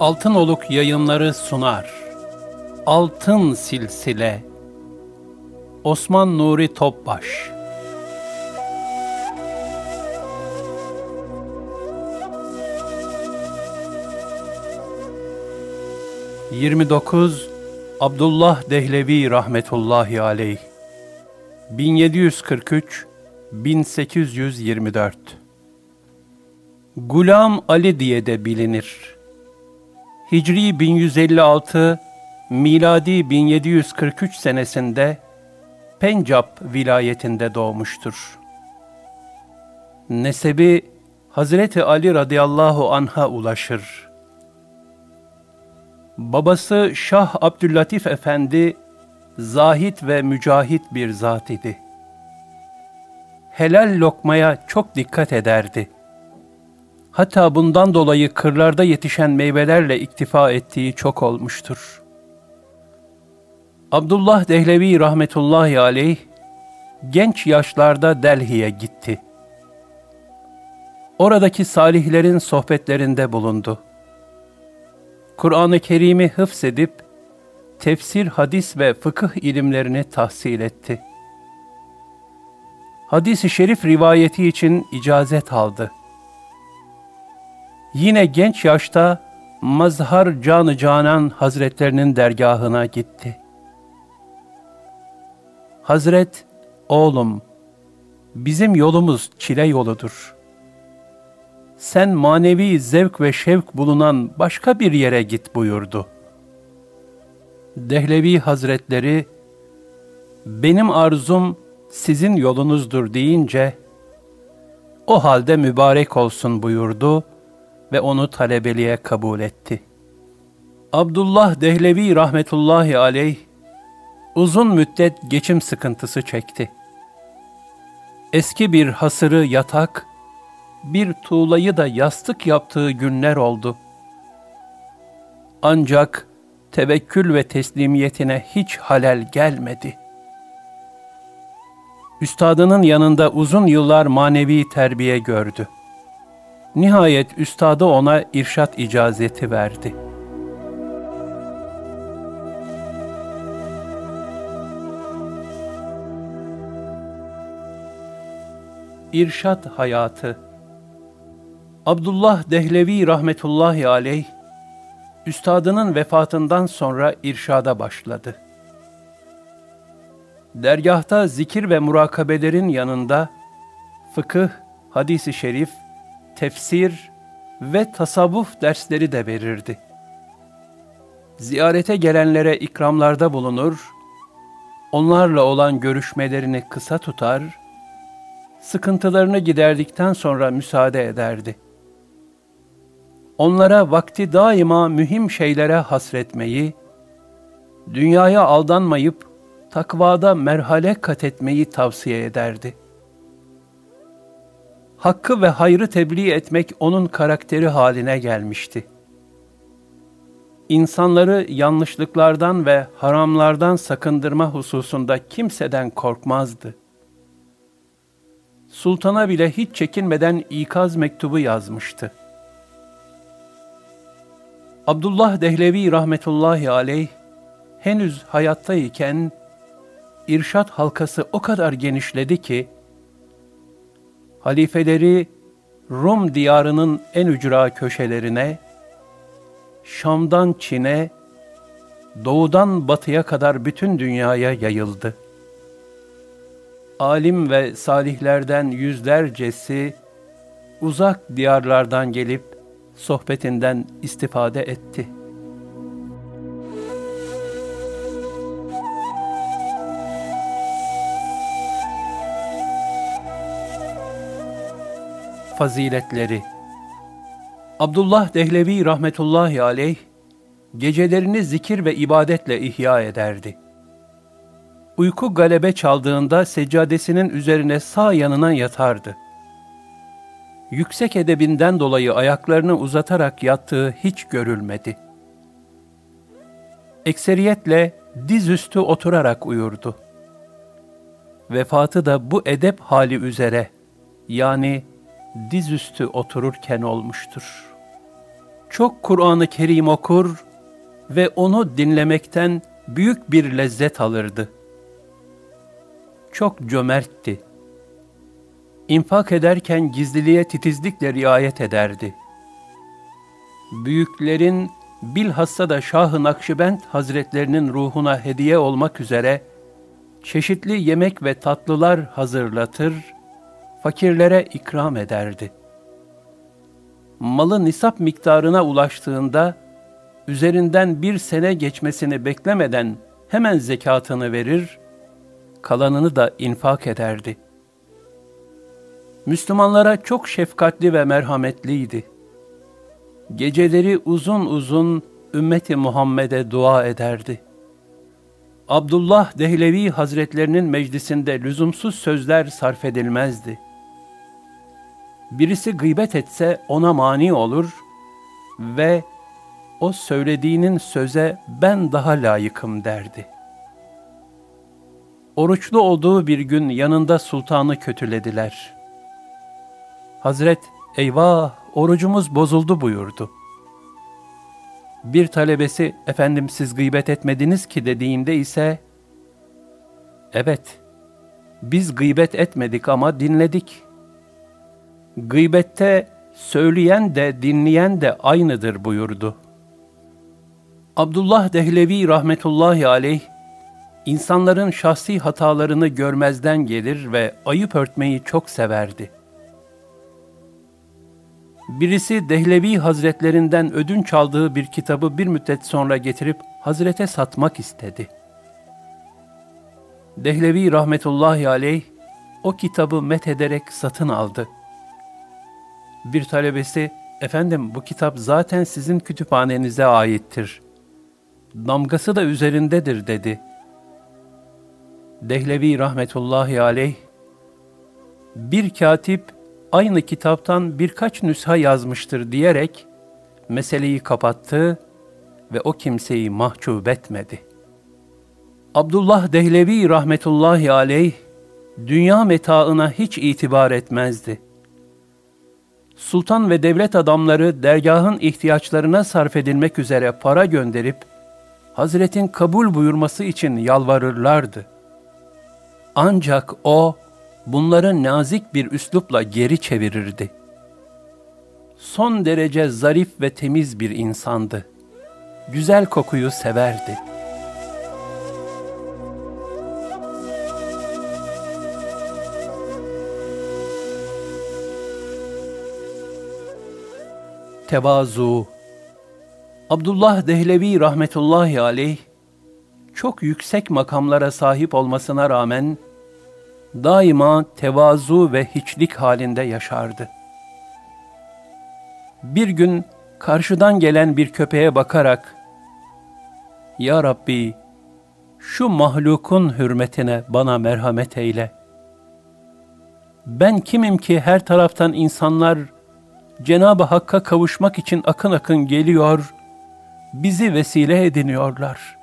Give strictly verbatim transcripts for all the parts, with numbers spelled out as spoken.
Altınoluk Yayınları sunar. Altın Silsile. Osman Nuri Topbaş. yirmi dokuz Abdullah Dehlevi rahmetullahi aleyh. bin yedi yüz kırk üç - bin sekiz yüz yirmi dört. Gülâm Ali diye de bilinir. Hicri bin yüz elli altı, miladi bin yedi yüz kırk üç senesinde Pencap vilayetinde doğmuştur. Nesebi Hazreti Ali radıyallahu anh'a ulaşır. Babası Şah Abdüllatif Efendi, zahit ve mücahit bir zat idi. Helal lokmaya çok dikkat ederdi. Hatta bundan dolayı kırlarda yetişen meyvelerle iktifa ettiği çok olmuştur. Abdullah Dehlevi rahmetullahi aleyh, genç yaşlarda Delhi'ye gitti. Oradaki salihlerin sohbetlerinde bulundu. Kur'an-ı Kerim'i hıfzedip, tefsir, hadis ve fıkıh ilimlerini tahsil etti. Hadis-i şerif rivayeti için icazet aldı. Yine genç yaşta Mazhar Can-ı Canan Hazretlerinin dergahına gitti. Hazret, oğlum, bizim yolumuz çile yoludur. Sen manevi zevk ve şevk bulunan başka bir yere git buyurdu. Dehlevi Hazretleri, benim arzum sizin yolunuzdur deyince, o halde mübarek olsun buyurdu ve onu talebeliğe kabul etti. Abdullah Dehlevi rahmetullahi aleyh uzun müddet geçim sıkıntısı çekti. Eski bir hasırı yatak, bir tuğlayı da yastık yaptığı günler oldu. Ancak tevekkül ve teslimiyetine hiç halel gelmedi. Üstadının yanında uzun yıllar manevi terbiye gördü. Nihayet üstadı ona irşat icazeti verdi. İrşat hayatı. Abdullah Dehlevi rahmetullahi aleyh, üstadının vefatından sonra irşada başladı. Dergâhta zikir ve murakabelerin yanında fıkıh, hadis-i şerif, tefsir ve tasavvuf dersleri de verirdi. Ziyarete gelenlere ikramlarda bulunur, onlarla olan görüşmelerini kısa tutar, sıkıntılarını giderdikten sonra müsaade ederdi. Onlara vakti daima mühim şeylere hasretmeyi, dünyaya aldanmayıp takvada merhale kat etmeyi tavsiye ederdi. Hakkı ve hayrı tebliğ etmek onun karakteri haline gelmişti. İnsanları yanlışlıklardan ve haramlardan sakındırma hususunda kimseden korkmazdı. Sultana bile hiç çekinmeden ikaz mektubu yazmıştı. Abdullah Dehlevi rahmetullahi aleyh henüz hayattayken irşat halkası o kadar genişledi ki, halifeleri Rum diyarının en ücra köşelerine, Şam'dan Çin'e, doğudan batıya kadar bütün dünyaya yayıldı. Alim ve salihlerden yüzlercesi uzak diyarlardan gelip sohbetinden istifade etti. Faziletleri. Abdullah Dehlevi rahmetullahi aleyh gecelerini zikir ve ibadetle ihya ederdi. Uyku galebe çaldığında seccadesinin üzerine sağ yanına yatardı. Yüksek edebinden dolayı ayaklarını uzatarak yattığı hiç görülmedi. Ekseriyetle dizüstü oturarak uyurdu. Vefatı da bu edep hali üzere, yani dizüstü otururken olmuştur. Çok Kur'an-ı Kerim okur ve onu dinlemekten büyük bir lezzet alırdı. Çok cömertti. İnfak ederken gizliliğe titizlikle riayet ederdi. Büyüklerin, bilhassa da Şahı Nakşibend Hazretlerinin ruhuna hediye olmak üzere çeşitli yemek ve tatlılar hazırlatır, fakirlere ikram ederdi. Malı nisap miktarına ulaştığında üzerinden bir sene geçmesini beklemeden hemen zekatını verir, kalanını da infak ederdi. Müslümanlara çok şefkatli ve merhametliydi. Geceleri uzun uzun ümmeti Muhammed'e dua ederdi. Abdullah Dehlevi Hazretlerinin meclisinde lüzumsuz sözler sarf edilmezdi. Birisi gıybet etse ona mani olur ve o söylediğinin söze ben daha layıkım derdi. Oruçlu olduğu bir gün yanında sultanı kötülediler. Hazret, eyvah orucumuz bozuldu buyurdu. Bir talebesi, efendim siz gıybet etmediniz ki dediğinde ise, evet biz gıybet etmedik ama dinledik. Gıybette söyleyen de dinleyen de aynıdır buyurdu. Abdullah Dehlevi rahmetullahi aleyh, insanların şahsi hatalarını görmezden gelir ve ayıp örtmeyi çok severdi. Birisi Dehlevi Hazretlerinden ödünç aldığı bir kitabı bir müddet sonra getirip Hazret'e satmak istedi. Dehlevi rahmetullahi aleyh o kitabı methederek satın aldı. Bir talebesi, efendim bu kitap zaten sizin kütüphanenize aittir. Damgası da üzerindedir dedi. Dehlevi rahmetullahi aleyh, bir katip aynı kitaptan birkaç nüsha yazmıştır diyerek meseleyi kapattı ve o kimseyi mahcup etmedi. Abdullah Dehlevi rahmetullahi aleyh, dünya metaına hiç itibar etmezdi. Sultan ve devlet adamları dergahın ihtiyaçlarına sarf edilmek üzere para gönderip, Hazretin kabul buyurması için yalvarırlardı. Ancak o, bunları nazik bir üslupla geri çevirirdi. Son derece zarif ve temiz bir insandı. Güzel kokuyu severdi. Tevazu. Abdullah Dehlevi rahmetullahi aleyh, çok yüksek makamlara sahip olmasına rağmen, daima tevazu ve hiçlik halinde yaşardı. Bir gün karşıdan gelen bir köpeğe bakarak, "Ya Rabbi, şu mahlukun hürmetine bana merhamet eyle. Ben kimim ki her taraftan insanlar Cenab-ı Hakk'a kavuşmak için akın akın geliyor, bizi vesile ediniyorlar.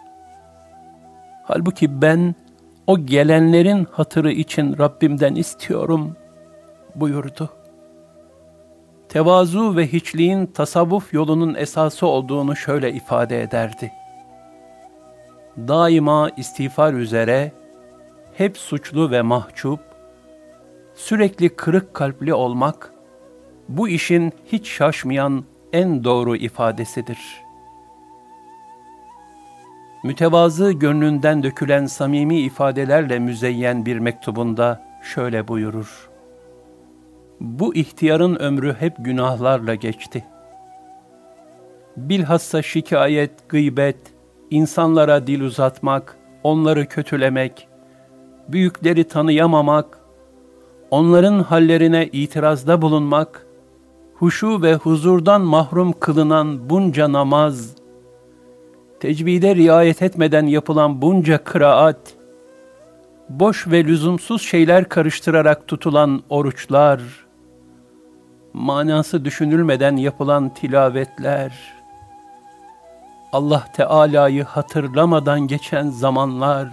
Halbuki ben o gelenlerin hatırı için Rabbimden istiyorum" buyurdu. Tevazu ve hiçliğin tasavvuf yolunun esası olduğunu şöyle ifade ederdi. Daima istiğfar üzere, hep suçlu ve mahcup, sürekli kırık kalpli olmak, bu işin hiç şaşmayan en doğru ifadesidir. Mütevazı gönlünden dökülen samimi ifadelerle müzeyyen bir mektubunda şöyle buyurur. Bu ihtiyarın ömrü hep günahlarla geçti. bilhassa şikayet, gıybet, insanlara dil uzatmak, onları kötülemek, büyükleri tanıyamamak, onların hallerine itirazda bulunmak, huşu ve huzurdan mahrum kılınan bunca namaz, tecvide riayet etmeden yapılan bunca kıraat, boş ve lüzumsuz şeyler karıştırarak tutulan oruçlar, manası düşünülmeden yapılan tilavetler, Allah Teala'yı hatırlamadan geçen zamanlar,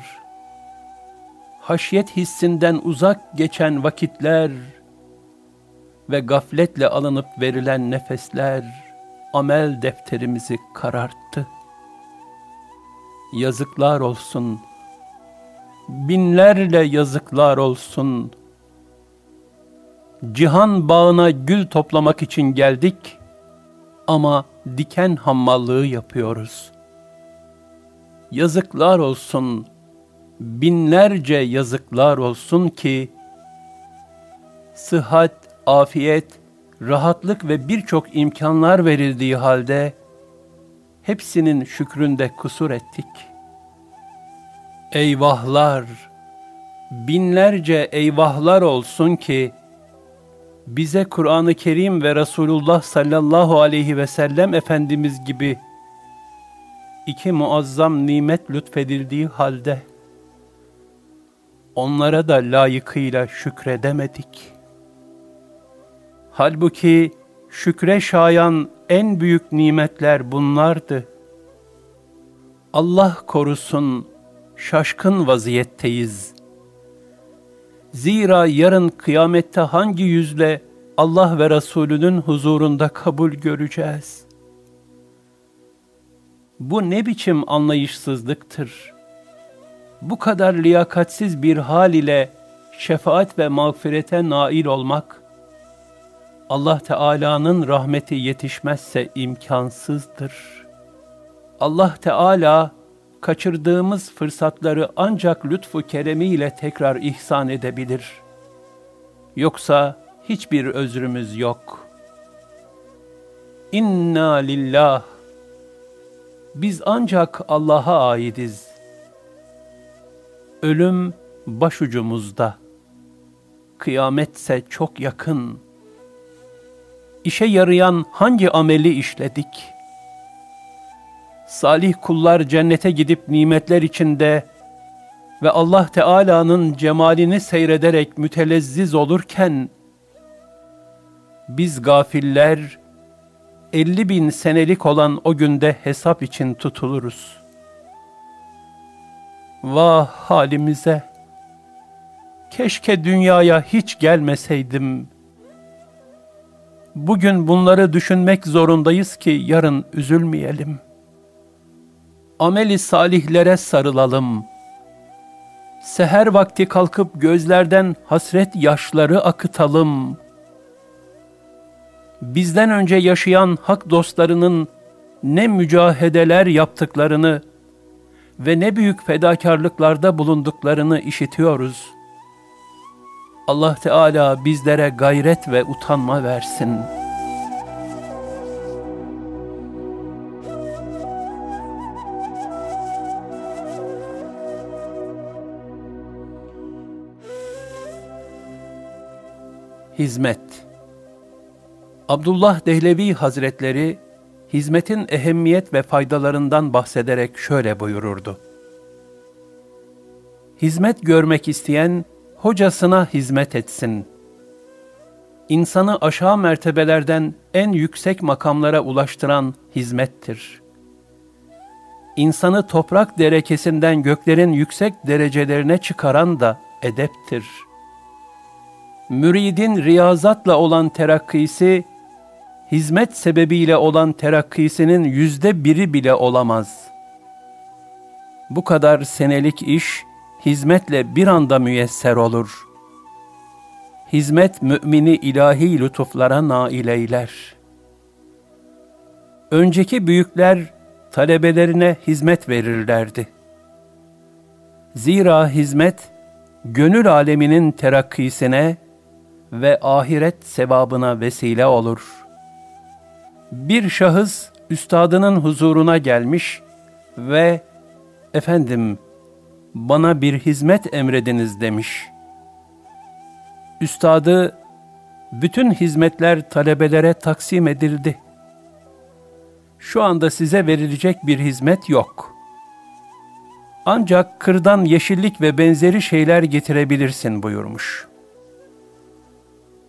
haşyet hissinden uzak geçen vakitler ve gafletle alınıp verilen nefesler amel defterimizi kararttı. Yazıklar olsun, binlerle yazıklar olsun. Cihan bağına gül toplamak için geldik ama diken hammallığı yapıyoruz. Yazıklar olsun, binlerce yazıklar olsun ki sıhhat, afiyet, rahatlık ve birçok imkanlar verildiği halde hepsinin şükründe kusur ettik. Eyvahlar, binlerce eyvahlar olsun ki bize Kur'an-ı Kerim ve Resulullah sallallahu aleyhi ve sellem Efendimiz gibi iki muazzam nimet lütfedildiği halde onlara da layıkıyla şükredemedik. Halbuki şükre şayan en büyük nimetler bunlardı. Allah korusun, şaşkın vaziyetteyiz. Zira yarın kıyamette hangi yüzle Allah ve Resulünün huzurunda kabul göreceğiz? Bu ne biçim anlayışsızlıktır? Bu kadar liyakatsiz bir hal ile şefaat ve mağfirete nail olmak, Allah Teala'nın rahmeti yetişmezse imkansızdır. Allah Teala, kaçırdığımız fırsatları ancak lütfu keremiyle tekrar ihsan edebilir. Yoksa hiçbir özrümüz yok. İnna lillah. Biz ancak Allah'a aidiz. Ölüm başucumuzda. Kıyametse çok yakın. İşe yarayan hangi ameli işledik? Salih kullar cennete gidip nimetler içinde ve Allah Teala'nın cemalini seyrederek mütelezziz olurken, biz gafiller elli bin senelik olan o günde hesap için tutuluruz. Vah halimize! Keşke dünyaya hiç gelmeseydim. Bugün bunları düşünmek zorundayız ki yarın üzülmeyelim. Amel-i salihlere sarılalım. Seher vakti kalkıp gözlerden hasret yaşları akıtalım. Bizden önce yaşayan hak dostlarının ne mücahedeler yaptıklarını ve ne büyük fedakarlıklarda bulunduklarını işitiyoruz. Allah Teala bizlere gayret ve utanma versin. Hizmet. Abdullah Dehlevi Hazretleri, hizmetin ehemmiyet ve faydalarından bahsederek şöyle buyururdu. Hizmet görmek isteyen, hocasına hizmet etsin. İnsanı aşağı mertebelerden en yüksek makamlara ulaştıran hizmettir. İnsanı toprak derekesinden göklerin yüksek derecelerine çıkaran da edeptir. Müridin riyazatla olan terakkisi, hizmet sebebiyle olan terakkisinin yüzde biri bile olamaz. Bu kadar senelik iş, hizmetle bir anda müyesser olur. Hizmet mümini ilahi lütuflara nail eyler. Önceki büyükler talebelerine hizmet verirlerdi. Zira hizmet, gönül aleminin terakkisine ve ahiret sevabına vesile olur. Bir şahıs üstadının huzuruna gelmiş ve "Efendim, bana bir hizmet emrediniz" demiş. Üstadı, "Bütün hizmetler talebelere taksim edildi. Şu anda size verilecek bir hizmet yok. Ancak kırdan yeşillik ve benzeri şeyler getirebilirsin" buyurmuş.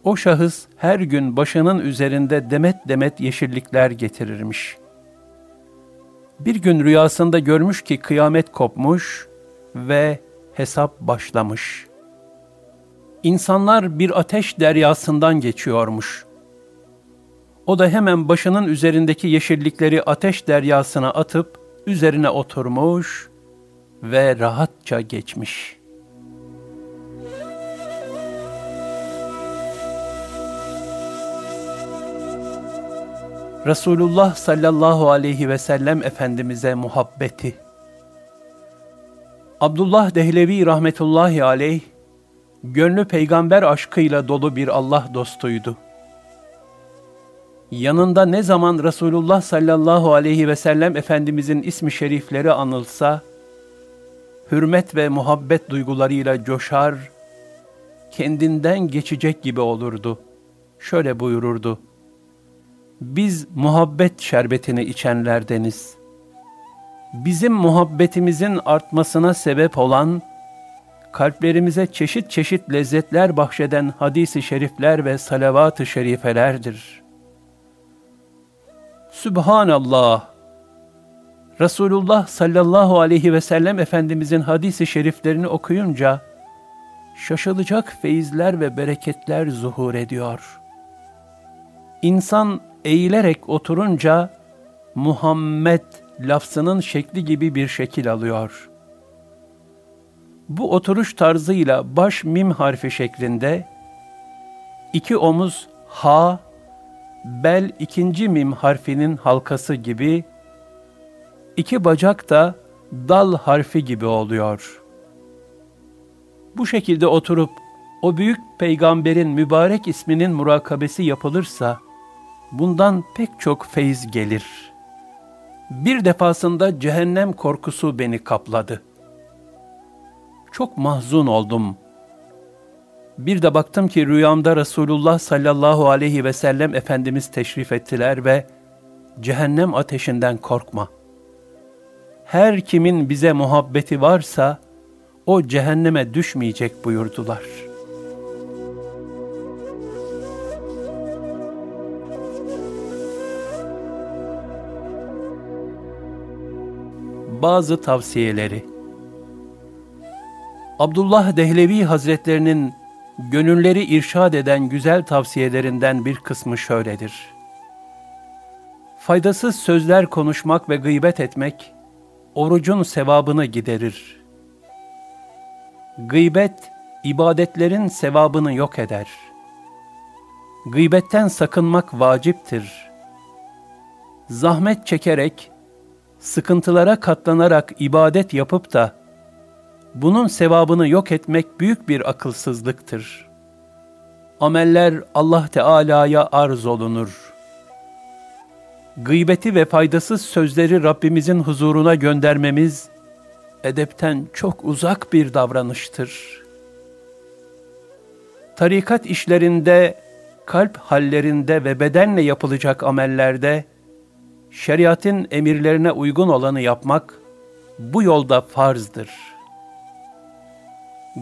O şahıs her gün başının üzerinde demet demet yeşillikler getirirmiş. Bir gün rüyasında görmüş ki kıyamet kopmuş ve hesap başlamış. İnsanlar bir ateş deryasından geçiyormuş. O da hemen başının üzerindeki yeşillikleri ateş deryasına atıp üzerine oturmuş ve rahatça geçmiş. Resulullah sallallahu aleyhi ve sellem Efendimiz'e muhabbeti. Abdullah Dehlevi rahmetullahi aleyh, gönlü peygamber aşkıyla dolu bir Allah dostuydu. Yanında ne zaman Resulullah sallallahu aleyhi ve sellem Efendimizin ismi şerifleri anılsa, hürmet ve muhabbet duygularıyla coşar, kendinden geçecek gibi olurdu. Şöyle buyururdu: "Biz muhabbet şerbetini içenlerdeniz. Bizim muhabbetimizin artmasına sebep olan, kalplerimize çeşit çeşit lezzetler bahşeden hadis-i şerifler ve salavat-ı şerifelerdir." Sübhanallah! Resulullah sallallahu aleyhi ve sellem Efendimizin hadis-i şeriflerini okuyunca, şaşılacak feyizler ve bereketler zuhur ediyor. İnsan eğilerek oturunca, Muhammed lafzının şekli gibi bir şekil alıyor. Bu oturuş tarzıyla baş mim harfi şeklinde, iki omuz ha, bel ikinci mim harfinin halkası gibi, iki bacak da dal harfi gibi oluyor. Bu şekilde oturup o büyük peygamberin mübarek isminin murakabesi yapılırsa, bundan pek çok feyiz gelir. Bir defasında cehennem korkusu beni kapladı. Çok mahzun oldum. Bir de baktım ki rüyamda Resulullah sallallahu aleyhi ve sellem Efendimiz teşrif ettiler ve "Cehennem ateşinden korkma. Her kimin bize muhabbeti varsa o cehenneme düşmeyecek" buyurdular. Bazı tavsiyeleri. Abdullah Dehlevi Hazretlerinin gönülleri irşad eden güzel tavsiyelerinden bir kısmı şöyledir: Faydasız sözler konuşmak ve gıybet etmek, orucun sevabını giderir. Gıybet, ibadetlerin sevabını yok eder. Gıybetten sakınmak vaciptir. Zahmet çekerek, sıkıntılara katlanarak ibadet yapıp da bunun sevabını yok etmek büyük bir akılsızlıktır. Ameller Allah Teala'ya arz olunur. Gıybeti ve faydasız sözleri Rabbimizin huzuruna göndermemiz, edepten çok uzak bir davranıştır. Tarikat işlerinde, kalp hallerinde ve bedenle yapılacak amellerde, şeriatın emirlerine uygun olanı yapmak, bu yolda farzdır.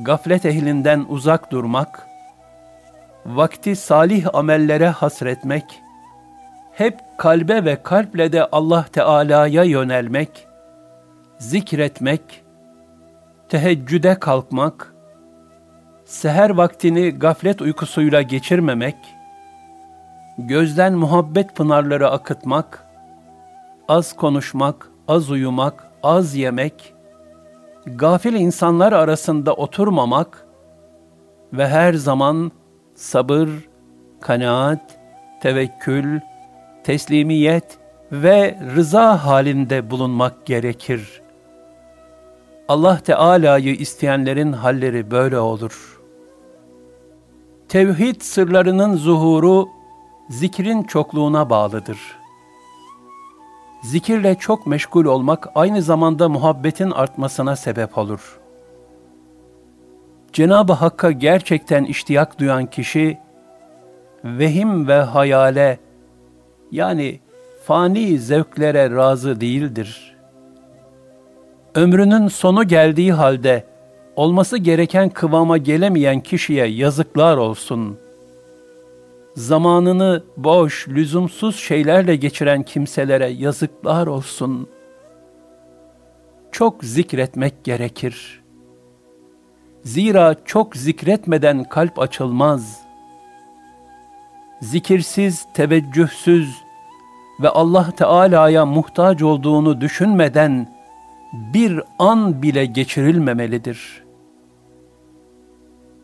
Gaflet ehlinden uzak durmak, vakti salih amellere hasretmek, hep kalbe ve kalple de Allah Teala'ya yönelmek, zikretmek, teheccüde kalkmak, seher vaktini gaflet uykusuyla geçirmemek, gözden muhabbet pınarları akıtmak, az konuşmak, az uyumak, az yemek, gafil insanlar arasında oturmamak ve her zaman sabır, kanaat, tevekkül, teslimiyet ve rıza halinde bulunmak gerekir. Allah Teala'yı isteyenlerin halleri böyle olur. Tevhid sırlarının zuhuru zikrin çokluğuna bağlıdır. Zikirle çok meşgul olmak aynı zamanda muhabbetin artmasına sebep olur. Cenab-ı Hakk'a gerçekten iştiyak duyan kişi, vehim ve hayale, yani fani zevklere razı değildir. Ömrünün sonu geldiği halde, olması gereken kıvama gelemeyen kişiye yazıklar olsun. Zamanını boş, lüzumsuz şeylerle geçiren kimselere yazıklar olsun. Çok zikretmek gerekir. Zira çok zikretmeden kalp açılmaz. Zikirsiz, teveccühsüz ve Allah Teala'ya muhtaç olduğunu düşünmeden bir an bile geçirilmemelidir.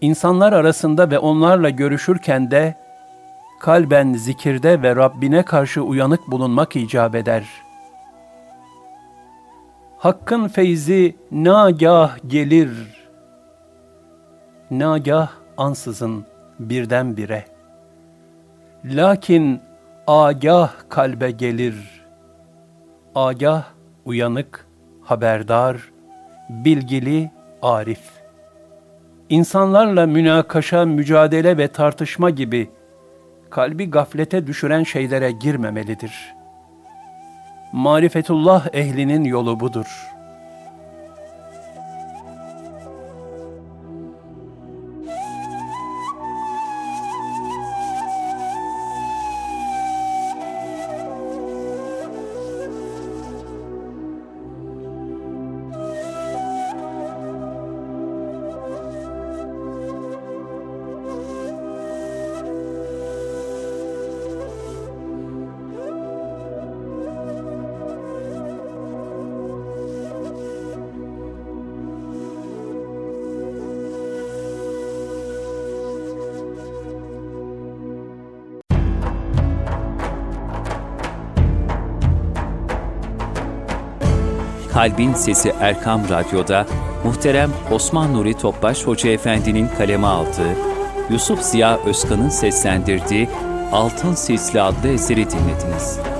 İnsanlar arasında ve onlarla görüşürken de kalben zikirde ve Rabbine karşı uyanık bulunmak icap eder. Hakkın feyzi nagah gelir. Nagah ansızın, birdenbire. Lakin agah kalbe gelir. Agah, uyanık, haberdar, bilgili, arif. İnsanlarla münakaşa, mücadele ve tartışma gibi kalbi gaflete düşüren şeylere girmemelidir. Marifetullah ehlinin yolu budur. Kalbin Sesi Erkam Radyo'da muhterem Osman Nuri Topbaş Hoca Efendi'nin kaleme aldığı, Yusuf Ziya Özkan'ın seslendirdiği Altın Silsile adlı eseri dinlediniz.